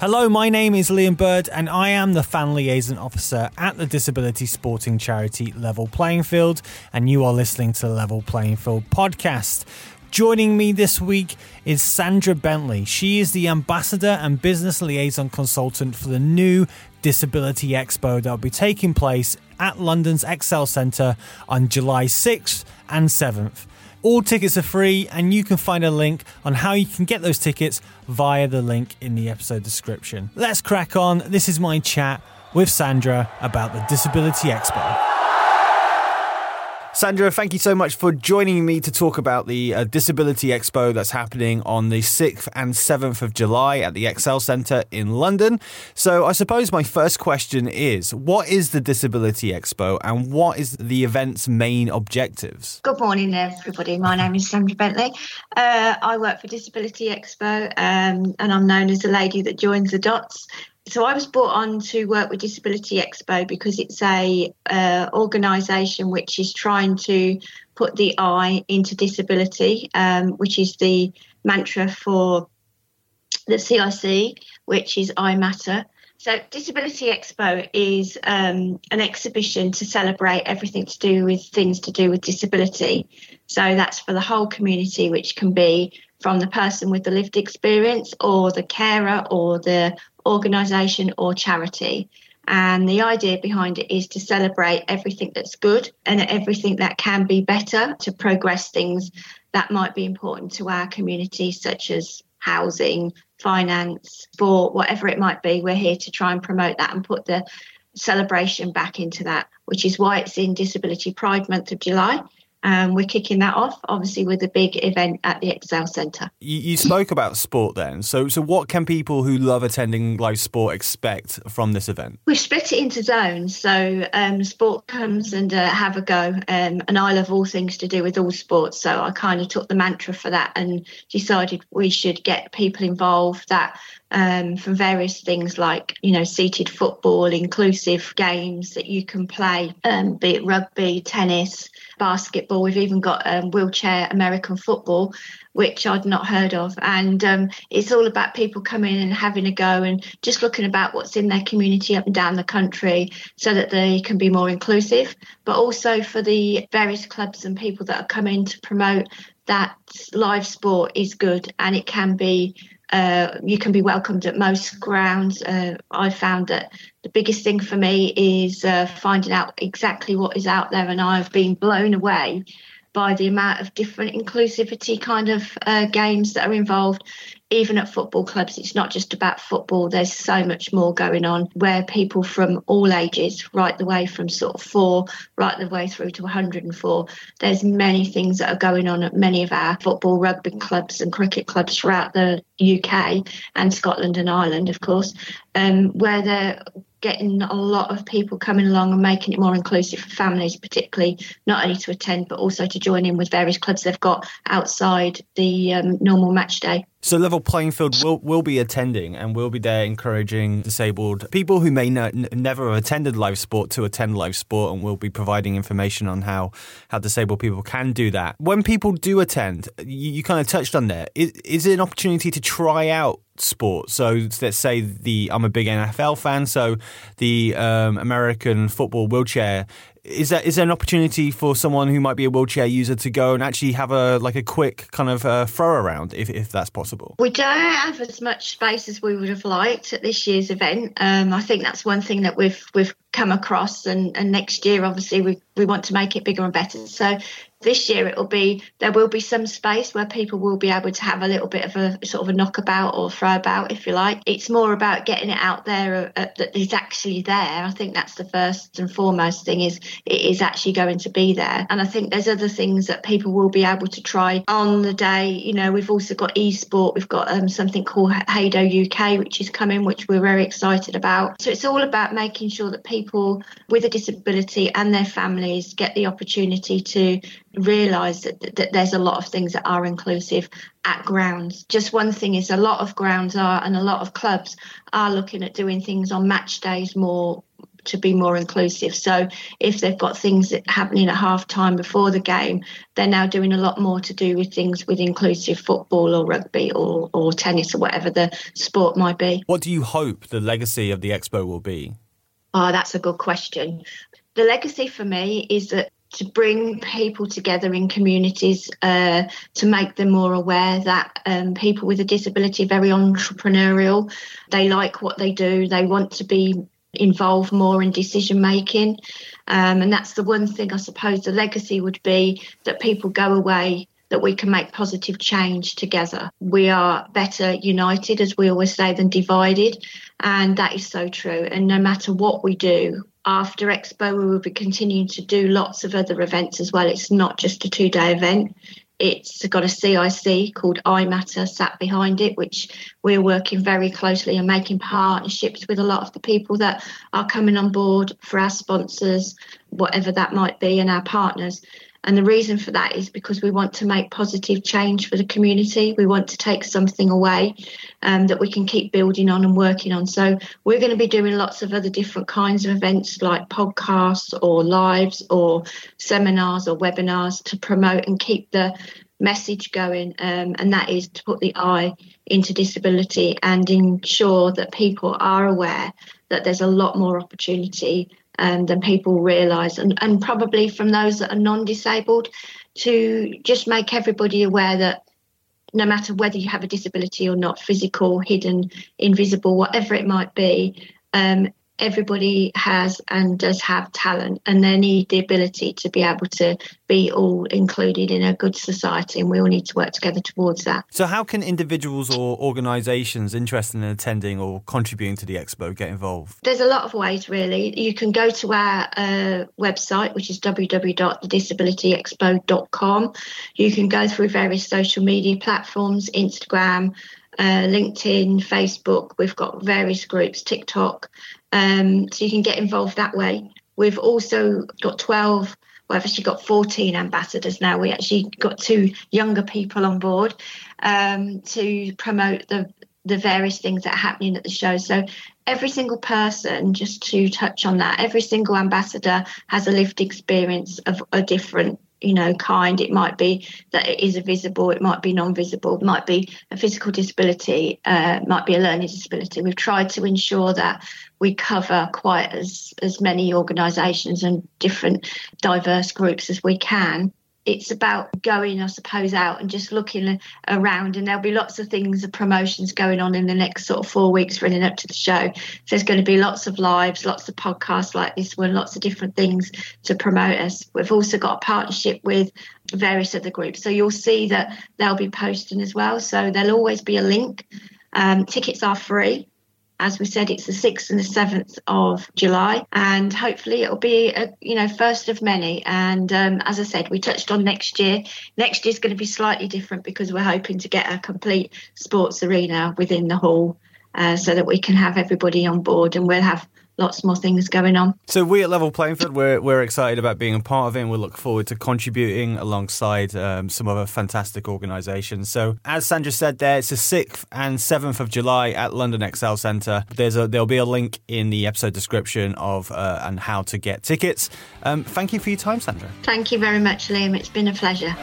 Hello, my name is Liam Bird and I am the Fan Liaison Officer at the disability sporting charity Level Playing Field, and you are listening to the Level Playing Field podcast. Joining me this week is Sandra Bentley. She is the ambassador and business liaison consultant for the new Disability Expo that will be taking place at London's ExCeL Centre on July 6th and 7th. All tickets are free and you can find a link on how you can get those tickets via the link in the episode description. Let's crack on. This is my chat with Sandra about the Disability Expo. Sandra, thank you so much for joining me to talk about the Disability Expo that's happening on the 6th and 7th of July at the ExCeL Centre in London. So I suppose my first question is, what is the Disability Expo and what is the event's main objectives? Good morning, everybody. My name is Sandra Bentley. I work for Disability Expo and I'm known as the lady that joins the dots. So I was brought on to work with Disability Expo because it's a organisation which is trying to put the I into disability, which is the mantra for the CIC, which is iMatter. So Disability Expo is an exhibition to celebrate everything to do with things to do with disability. So that's for the whole community, which can be from the person with the lived experience or the carer or the organisation or charity. And the idea behind it is to celebrate everything that's good and everything that can be better to progress things that might be important to our community, such as housing, finance, sport, whatever it might be. We're here to try and promote that and put the celebration back into that, which is why it's in Disability Pride Month of July. We're kicking that off, obviously, with a big event at the ExCeL Centre. You spoke about sport then. So what can people who love attending live sport expect from this event? We've split it into zones. So sport comes and have a go. And I love all things to do with all sports. So I kind of took the mantra for that and decided we should get people involved that from various things like, you know, seated football, inclusive games that you can play, be it rugby, tennis, basketball. We've even got wheelchair American football, which I'd not heard of. And it's all about people coming and having a go and just looking about what's in their community up and down the country so that they can be more inclusive, but also for the various clubs and people that are coming to promote that live sport is good and it can be you can be welcomed at most grounds. I found that the biggest thing for me is finding out exactly what is out there, and I have been blown away by the amount of different inclusivity kind of games that are involved, even at football clubs. It's not just about football. There's so much more going on where people from all ages, right the way from sort of 4, right the way through to 104. There's many things that are going on at many of our football, rugby clubs and cricket clubs throughout the UK and Scotland and Ireland, of course, where they're getting a lot of people coming along and making it more inclusive for families, particularly not only to attend but also to join in with various clubs they've got outside the normal match day. So Level Playing Field will be attending and will be there encouraging disabled people who may never have attended live sport to attend live sport, and will be providing information on how disabled people can do that. When people do attend, you kind of touched on there, is it an opportunity to try out sport? So let's say I'm a big NFL fan, so the American football wheelchair, is there an opportunity for someone who might be a wheelchair user to go and actually have a quick kind of throw around if that's possible? We don't have as much space as we would have liked at this year's event. I think that's one thing that we've come across, and next year obviously we want to make it bigger and better. So this year there will be some space where people will be able to have a little bit of a sort of a knockabout or throwabout, if you like. It's more about getting it out there that it's actually there. I think that's the first and foremost thing, is it is actually going to be there. And I think there's other things that people will be able to try on the day. You know, we've also got eSport. We've got something called Hado UK, which is coming, which we're very excited about. So it's all about making sure that people with a disability and their families get the opportunity to realise that there's a lot of things that are inclusive at grounds. Just one thing is, a lot of grounds are, and a lot of clubs are looking at doing things on match days more to be more inclusive. So if they've got things happening at half time before the game, they're now doing a lot more to do with things with inclusive football or rugby or tennis or whatever the sport might be. What do you hope the legacy of the Expo will be? Oh, that's a good question. The legacy for me is that to bring people together in communities, to make them more aware that people with a disability are very entrepreneurial. They like what they do. They want to be involved more in decision making. And that's the one thing, I suppose, the legacy would be that people go away, that we can make positive change together. We are better united, as we always say, than divided. And that is so true. And no matter what we do, after Expo, we will be continuing to do lots of other events as well. It's not just a two-day event. It's got a CIC called iMatter sat behind it, which we're working very closely and making partnerships with a lot of the people that are coming on board for our sponsors, whatever that might be, and our partners. And the reason for that is because we want to make positive change for the community. We want to take something away that we can keep building on and working on. So we're going to be doing lots of other different kinds of events like podcasts or lives or seminars or webinars to promote and keep the message going. And that is to put the eye into disability and ensure that people are aware that there's a lot more opportunity than people realise, and probably from those that are non-disabled, to just make everybody aware that no matter whether you have a disability or not, physical, hidden, invisible, whatever it might be, everybody has and does have talent, and they need the ability to be able to be all included in a good society, and we all need to work together towards that. So how can individuals or organisations interested in attending or contributing to the Expo get involved? There's a lot of ways, really. You can go to our website, which is www.thedisabilityexpo.com. You can go through various social media platforms, Instagram, LinkedIn, Facebook. We've got various groups, TikTok. So you can get involved that way. We've also got 14 ambassadors now. We actually got 2 younger people on board to promote the various things that are happening at the show. So every single person, just to touch on that, every single ambassador has a lived experience of a different kind. It might be that it is visible, it might be non-visible, it might be a physical disability, might be a learning disability. We've tried to ensure that we cover quite as many organisations and different diverse groups as we can. It's about going, I suppose, out and just looking around, and there'll be lots of things, promotions going on in the next sort of 4 weeks running up to the show. So there's going to be lots of lives, lots of podcasts like this one, lots of different things to promote us. We've also got a partnership with various other groups, so you'll see that they'll be posting as well. So there'll always be a link. Tickets are free. As we said, it's the 6th and the 7th of July, and hopefully it'll be, first of many. And as I said, we touched on next year. Next year's going to be slightly different because we're hoping to get a complete sports arena within the hall so that we can have everybody on board, and we'll have lots more things going on. So we at Level Playing Field, we're excited about being a part of it, and we'll look forward to contributing alongside some other fantastic organisations. So as Sandra said there, it's the 6th and 7th of July at London ExCeL Centre. There'll be a link in the episode description of and how to get tickets. Thank you for your time, Sandra. Thank you very much, Liam. It's been a pleasure.